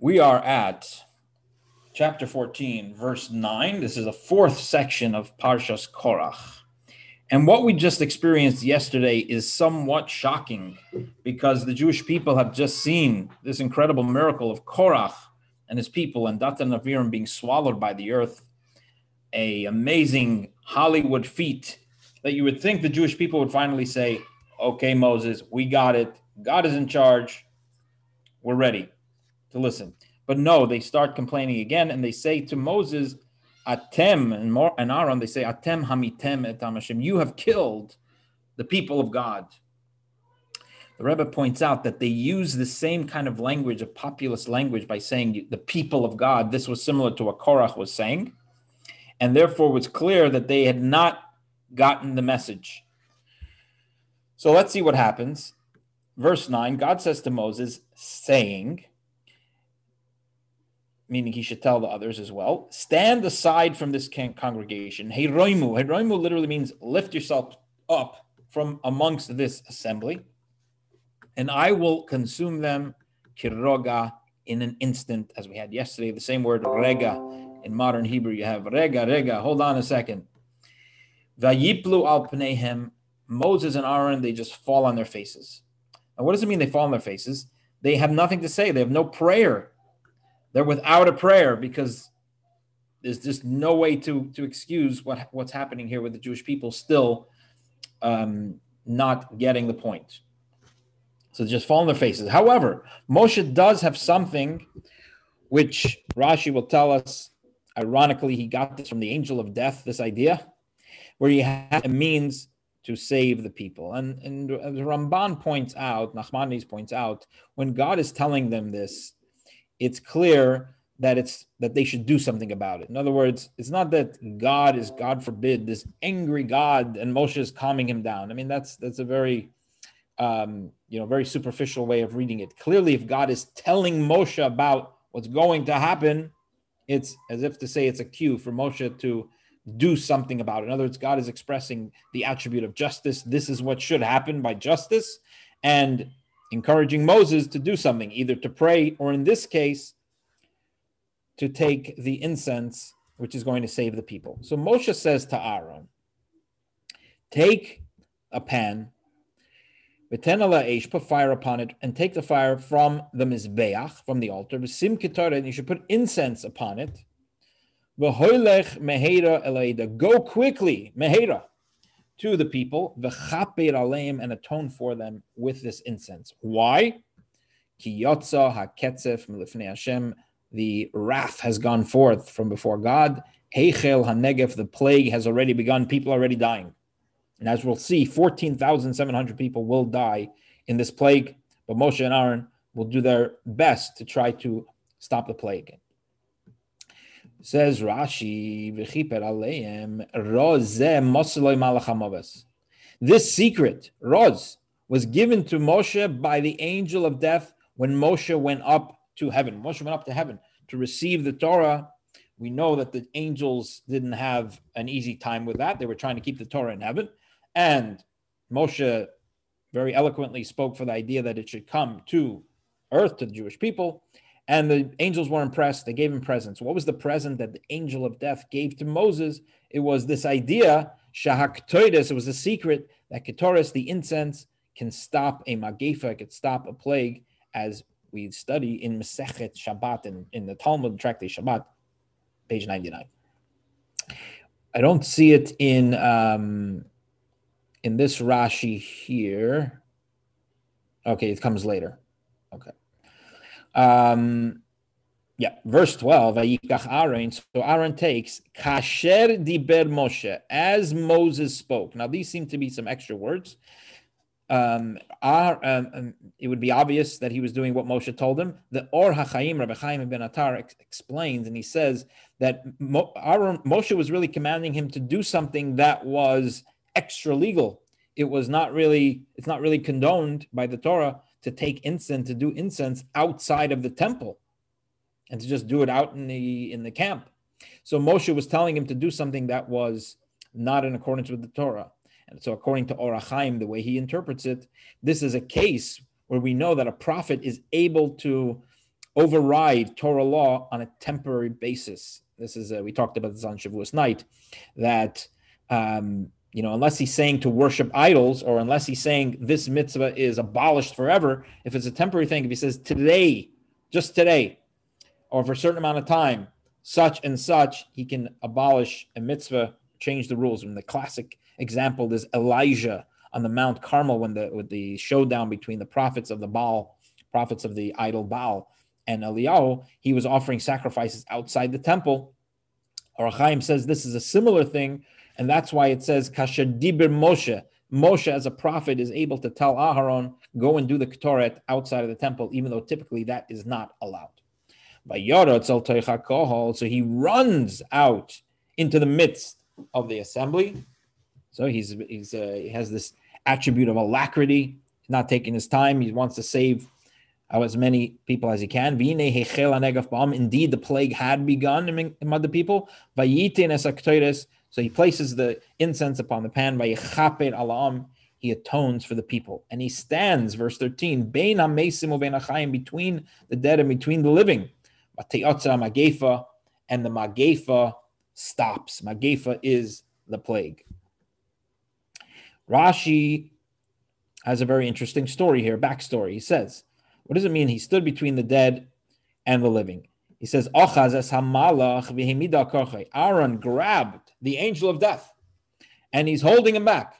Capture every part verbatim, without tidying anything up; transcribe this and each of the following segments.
We are at chapter fourteen, verse nine. This is the fourth section of Parshas Korach. And what we just experienced yesterday is somewhat shocking because the Jewish people have just seen this incredible miracle of Korach and his people and Dathan and Aviram being swallowed by the earth, an amazing Hollywood feat that you would think the Jewish people would finally say, okay, Moses, we got it. God is in charge. We're ready to listen. But no, they start complaining again and they say to Moses, Atem and, Mor- and Aaron, they say, Atem hamitem et am Hashem. You have killed the people of God. The Rebbe points out that they use the same kind of language, a populist language, by saying the people of God. This was similar to what Korach was saying. And therefore, it was clear that they had not gotten the message. So let's see what happens. Verse nine, God says to Moses, saying, meaning he should tell the others as well, stand aside from this congregation. Heiroimu. Heiroimu literally means lift yourself up from amongst this assembly, and I will consume them, kiroga, in an instant, as we had yesterday. The same word, rega. In modern Hebrew, you have rega, rega. Hold on a second. Vayiplu al pneihem. Moses and Aaron, they just fall on their faces. And what does it mean they fall on their faces? They have nothing to say. They have no prayer. They're without a prayer because there's just no way to, to excuse what, what's happening here with the Jewish people still um, not getting the point. So they just fall on their faces. However, Moshe does have something which Rashi will tell us, ironically, he got this from the angel of death, this idea, where he had a means to save the people. And, and as Ramban points out, Nachmanis points out, when God is telling them this, it's clear that it's that they should do something about it. In other words, it's not that God is, God forbid, this angry God and Moshe is calming him down. I mean, that's that's a very, um, you know, very superficial way of reading it. Clearly, if God is telling Moshe about what's going to happen, it's as if to say it's a cue for Moshe to do something about it. In other words, God is expressing the attribute of justice. This is what should happen by justice, and encouraging Moses to do something, either to pray or, in this case, to take the incense, which is going to save the people. So Moshe says to Aaron, take a pan, put fire upon it, and take the fire from the Mizbeach, from the altar, and you should put incense upon it. Go quickly, Mehera, to the people, v'chaper aleim, and atone for them with this incense. Why? Ki yotza haketzef milifnei Hashem, the wrath has gone forth from before God. Heichel hanegev, the plague has already begun. People are already dying. And as we'll see, fourteen thousand seven hundred people will die in this plague, but Moshe and Aaron will do their best to try to stop the plague. Says Rashi, v'chiper aleim, roz zeh moseloi malach hamoves. This secret, roz, was given to Moshe by the angel of death when Moshe went up to heaven. Moshe went up to heaven to receive the Torah. We know that the angels didn't have an easy time with that. They were trying to keep the Torah in heaven. And Moshe very eloquently spoke for the idea that it should come to earth, to the Jewish people. And the angels were impressed. They gave him presents. What was the present that the angel of death gave to Moses? It was this idea, shahaktoides, it was a secret, that ketoris, the incense, can stop a magefa, it could stop a plague, as we study in Masechet Shabbat, in, in the Talmud Tractate Shabbat, page ninety-nine. I don't see it in, um, in this Rashi here. Okay, it comes later. Okay. Um, yeah, verse twelve, Vayikach Aaron, so Aaron takes, Kasher diber Moshe, as Moses spoke. Now, these seem to be some extra words. Um, our, um, it would be obvious that he was doing what Moshe told him. The Or Hachaim, Rabbi Chaim ibn Atar, ex- explains, and he says that Mo- Aaron, Moshe was really commanding him to do something that was extra legal. It was not really, it's not really condoned by the Torah to take incense, to do incense outside of the temple and to just do it out in the in the camp. So Moshe was telling him to do something that was not in accordance with the Torah. And so according to Or Hachaim, the way he interprets it, this is a case where we know that a prophet is able to override Torah law on a temporary basis. This is, uh, we talked about this on Shavuos night, that, um, you know, unless he's saying to worship idols, or unless he's saying this mitzvah is abolished forever, if it's a temporary thing, if he says today, just today, or for a certain amount of time, such and such, he can abolish a mitzvah, change the rules. And the classic example is Elijah on the Mount Carmel, when the with the showdown between the prophets of the Baal, prophets of the idol Baal, and Eliyahu. He was offering sacrifices outside the temple. Or Hachaim says this is a similar thing, and that's why it says, Kasher Dibir Moshe. Moshe, as a prophet, is able to tell Aharon, go and do the Ketoret outside of the temple, even though typically that is not allowed. So he runs out into the midst of the assembly. So he's, he's uh, he has this attribute of alacrity, not taking his time. He wants to save as many people as he can. Indeed, the plague had begun among the people. So he places the incense upon the pan. He atones for the people. And he stands, verse thirteen, between the dead and between the living. And the Magefa stops. Magefa is the plague. Rashi has a very interesting story here, backstory. He says, what does it mean he stood between the dead and the living? He says, Aaron grabbed the angel of death, and he's holding him back.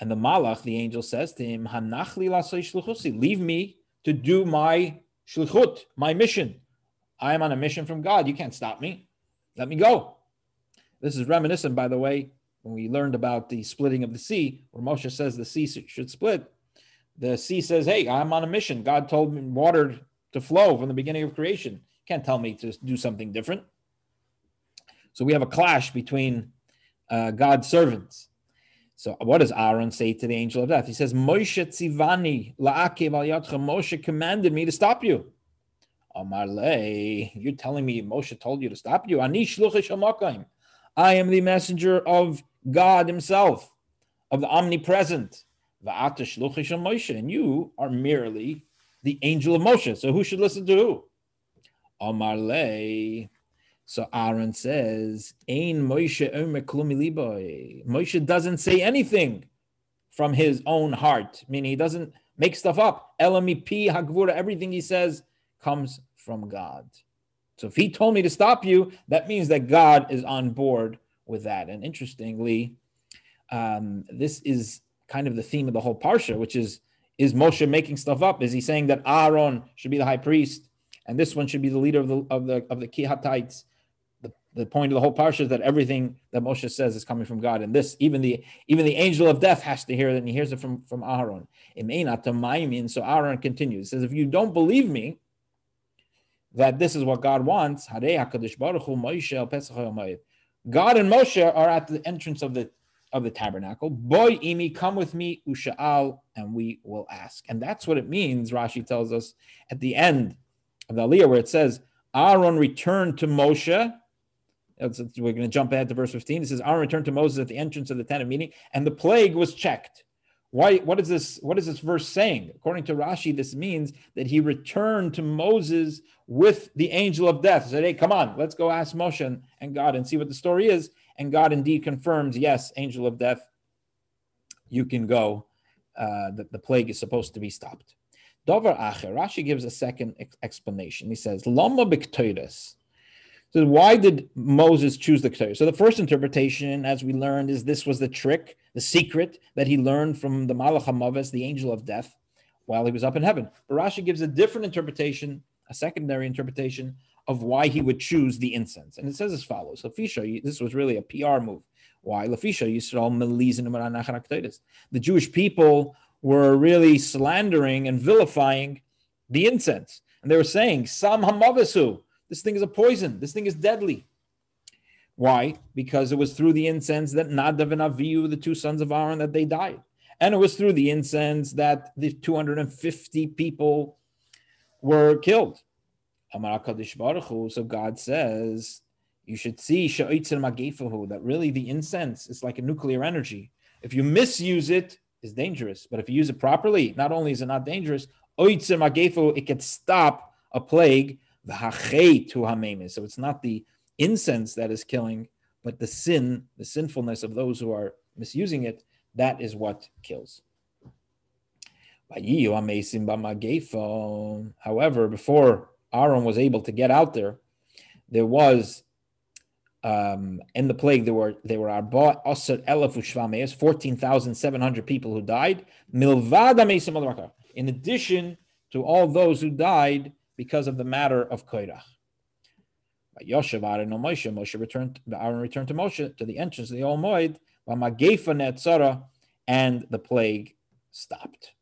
And the malach, the angel, says to him, Hanach li lasei shluchusi, leave me to do my shluchut, my mission. I am on a mission from God. You can't stop me. Let me go. This is reminiscent, by the way, when we learned about the splitting of the sea, where Moshe says the sea should split. The sea says, hey, I'm on a mission. God told me water to flow from the beginning of creation. You can't tell me to do something different. So we have a clash between uh, God's servants. So what does Aaron say to the angel of death? He says, Moshe tzivani la'akev al yadcha. Moshe commanded me to stop you. Amar le, you're telling me Moshe told you to stop you? Ani shluchish hamakayim. I am the messenger of God himself, of the omnipresent. Va'ata shluchish al Moshe. And you are merely the angel of Moshe. So who should listen to who? Amar le. So Aaron says, Ein Moshe omer klum milibo. Moshe doesn't say anything from his own heart, meaning he doesn't make stuff up. Elami pi hagvura, everything he says comes from God. So if he told me to stop you, that means that God is on board with that. And interestingly, um, this is kind of the theme of the whole Parsha, which is, is Moshe making stuff up? Is he saying that Aaron should be the high priest and this one should be the leader of the of the, of the Kihatites? The point of the whole parsha is that everything that Moshe says is coming from God, and this even the even the angel of death has to hear it, and he hears it from from Aaron. And so Aaron continues, says, if you don't believe me that this is what God wants, God and Moshe are at the entrance of the of the tabernacle. Boy imi, come with me, usha'al, and we will ask. And that's what it means. Rashi tells us at the end of the Aliyah, where it says Aaron returned to Moshe. We're going to jump ahead to verse fifteen. It says, Aaron returned to Moses at the entrance of the tent of meeting, and the plague was checked. Why? What is this? What is this verse saying? According to Rashi, this means that he returned to Moses with the angel of death. He said, hey, come on, let's go ask Moshe and God and see what the story is. And God indeed confirms, yes, angel of death, you can go. Uh, the, the plague is supposed to be stopped. Dover Acher, Rashi gives a second ex- explanation. He says, Lama b'ktoides. So why did Moses choose the Ketorah? So the first interpretation, as we learned, is this was the trick, the secret that he learned from the Malach HaMaves, the angel of death, while he was up in heaven. But Rashi gives a different interpretation, a secondary interpretation of why he would choose the incense. And it says as follows. This was really a P R move. Why? The Jewish people were really slandering and vilifying the incense. And they were saying, Sam HaMavesu. This thing is a poison. This thing is deadly. Why? Because it was through the incense that Nadav and Avihu, the two sons of Aaron, that they died. And it was through the incense that the two hundred fifty people were killed. So God says, you should see that really the incense is like a nuclear energy. If you misuse it, it's dangerous. But if you use it properly, not only is it not dangerous, it can stop a plague, the hachet to hamemis. So it's not the incense that is killing, but the sin, the sinfulness of those who are misusing it, that is what kills. However, before Aaron was able to get out there, there was, um, in the plague, there were there were fourteen thousand seven hundred people who died, in addition to all those who died because of the matter of Korach. Yosef, Aaron, and Moshe. Moshe returned. Aaron returned to Moshe to the entrance of the Oel Moed. And the plague stopped.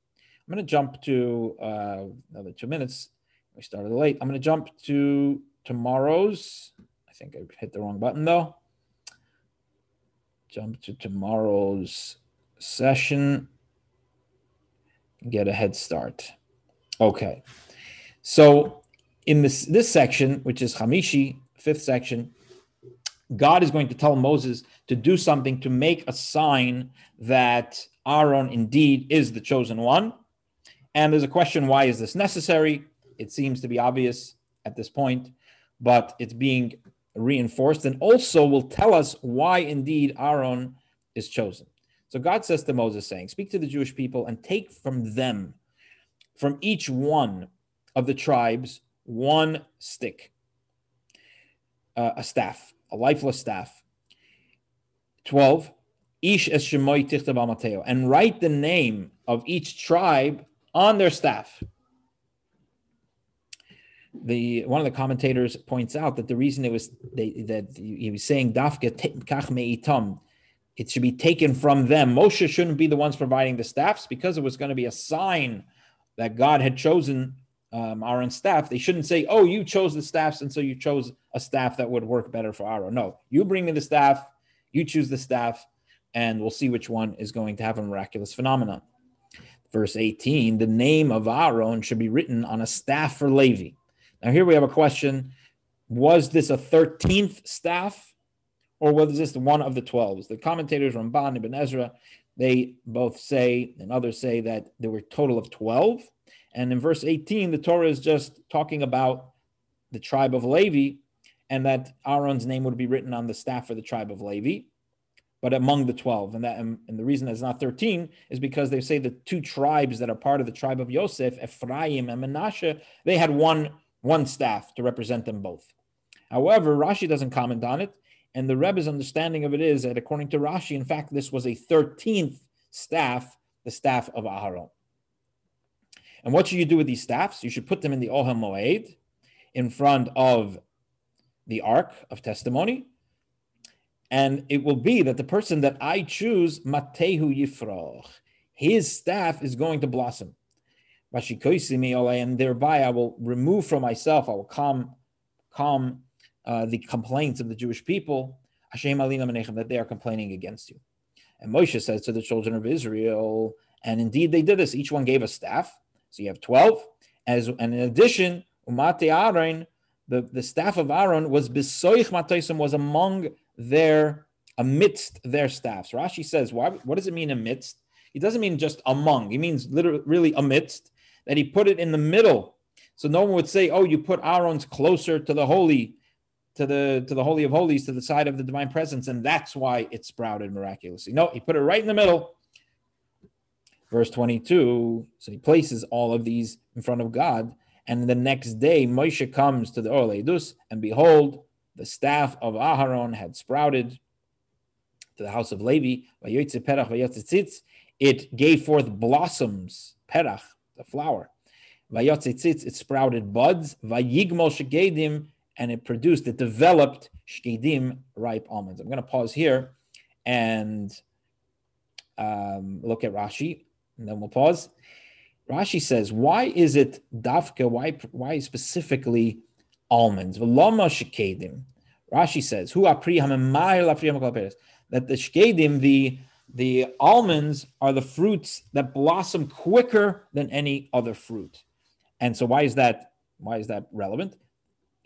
I'm going to jump to uh, another two minutes. We started late. I'm going to jump to tomorrow's. I think I hit the wrong button though. Jump to tomorrow's session. Get a head start. Okay. So in this, this section, which is Hamishi, fifth section, God is going to tell Moses to do something to make a sign that Aaron indeed is the chosen one. And there's a question, why is this necessary? It seems to be obvious at this point, but it's being reinforced and also will tell us why indeed Aaron is chosen. So God says to Moses, saying, speak to the Jewish people and take from them, from each one of the tribes, one stick, uh, a staff, a lifeless staff. twelve, ish es shemoy tichtav al mateo, and write the name of each tribe on their staff. The one of the commentators points out that the reason it was they, that he was saying dafke kach meitam, it should be taken from them. Moshe shouldn't be the ones providing the staffs because it was going to be a sign that God had chosen Um, Aaron's staff. They shouldn't say, oh, you chose the staffs, and so you chose a staff that would work better for Aaron. No, you bring me the staff, you choose the staff, and we'll see which one is going to have a miraculous phenomenon. Verse eighteen, the name of Aaron should be written on a staff for Levi. Now here we have a question, was this a thirteenth staff, or was this one of the twelves? The commentators, Ramban, Ibn Ezra, they both say, and others say, that there were a total of twelve. And in verse eighteen, the Torah is just talking about the tribe of Levi and that Aaron's name would be written on the staff for the tribe of Levi, but among the twelve. And that, and the reason it's not thirteen is because they say the two tribes that are part of the tribe of Yosef, Ephraim and Manasseh, they had one, one staff to represent them both. However, Rashi doesn't comment on it. And the Rebbe's understanding of it is that according to Rashi, in fact, this was a thirteenth staff, the staff of Aaron. And what should you do with these staffs? You should put them in the Ohel Moed, in front of the Ark of Testimony. And it will be that the person that I choose, Matehu Yifroch, his staff is going to blossom. And thereby I will remove from myself, I will calm, calm uh, the complaints of the Jewish people, that they are complaining against you. And Moshe says to the children of Israel, and indeed they did this, each one gave a staff. So you have twelve, as and in addition, Umate Aaron, the, the staff of Aaron was Besoich Matoisim, was among their, amidst their staffs. Rashi says, why, what does it mean amidst? It doesn't mean just among. It means literally really amidst, that he put it in the middle. So no one would say, oh, you put Aaron's closer to the holy, to the to the holy of holies, to the side of the divine presence, and that's why it sprouted miraculously. No, he put it right in the middle. Verse twenty-two, so he places all of these in front of God. And the next day, Moshe comes to the Or Leidus, and behold, the staff of Aharon had sprouted to the house of Levi. It gave forth blossoms, perach, the flower. It sprouted buds, and it produced, it developed shkedim, ripe almonds. I'm going to pause here and um, look at Rashi. And then we'll pause. Rashi says, why is it dafka? Why, why specifically almonds? Rashi says, that the shkedim, the, the almonds are the fruits that blossom quicker than any other fruit. And so why is that, why is that relevant?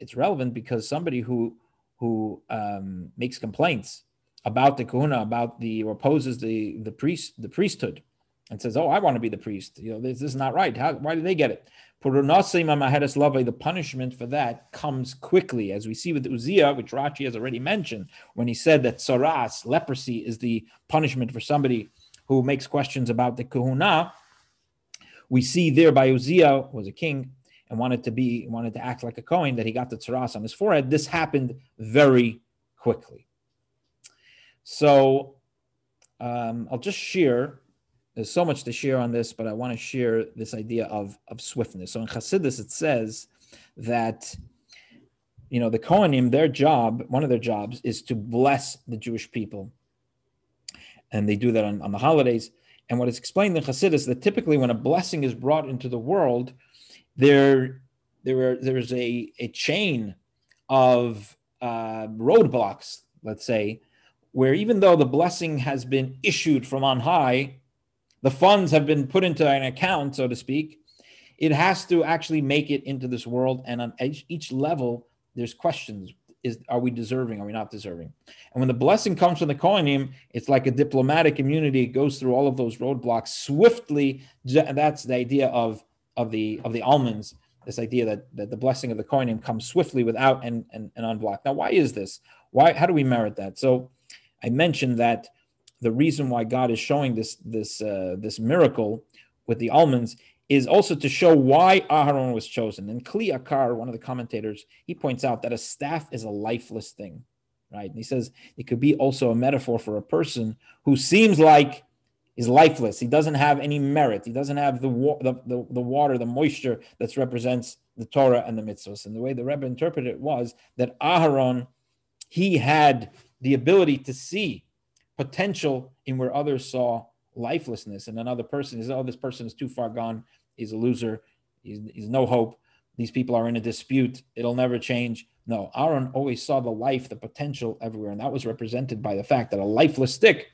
It's relevant because somebody who, who um, makes complaints about the kahuna, about the, or opposes the, the priest, the priesthood, and says, oh, I want to be the priest. You know, this, this is not right. How, why do they get it? The punishment for that comes quickly, as we see with Uzziah, which Rashi has already mentioned, when he said that saras, leprosy, is the punishment for somebody who makes questions about the kahuna. We see there by Uzziah, who was a king and wanted to be, wanted to act like a Kohen, that he got the saras on his forehead. This happened very quickly. So um, I'll just share. There's so much to share on this, but I want to share this idea of, of swiftness. So in Chassidus, it says that, you know, the Kohanim, their job, one of their jobs is to bless the Jewish people. And they do that on, on the holidays. And what is explained in Chassidus, that typically when a blessing is brought into the world, there, there, there's a, a chain of uh, roadblocks, let's say, where even though the blessing has been issued from on high, the funds have been put into an account, so to speak, it has to actually make it into this world. And on each, each level, there's questions. Is, are we deserving? Are we not deserving? And when the blessing comes from the Kohanim, it's like a diplomatic immunity. It goes through all of those roadblocks swiftly. That's the idea of, of the of the almonds, this idea that, that the blessing of the Kohanim comes swiftly without and, and, and unblocked. Now, why is this? Why? How do we merit that? So I mentioned that the reason why God is showing this this uh, this miracle with the almonds is also to show why Aharon was chosen. And Kli Yakar, one of the commentators, he points out that a staff is a lifeless thing, right? And he says it could be also a metaphor for a person who seems like is lifeless. He doesn't have any merit. He doesn't have the, wa- the, the, the water, the moisture that represents the Torah and the mitzvahs. And the way the Rebbe interpreted it was that Aharon, he had the ability to see potential in where others saw lifelessness, and another person is, oh, this person is too far gone, he's a loser, he's, he's no hope, these people are in a dispute, it'll never change. No, Aaron always saw the life, the potential everywhere, and that was represented by the fact that a lifeless stick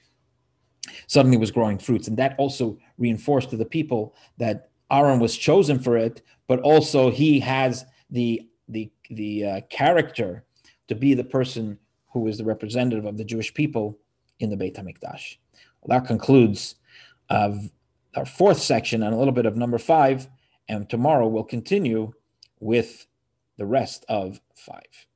suddenly was growing fruits, and that also reinforced to the people that Aaron was chosen for it, but also he has the, the, the uh, character to be the person who is the representative of the Jewish people in the Beit HaMikdash. Well, that concludes uh, our fourth section and a little bit of number five, and tomorrow we'll continue with the rest of five.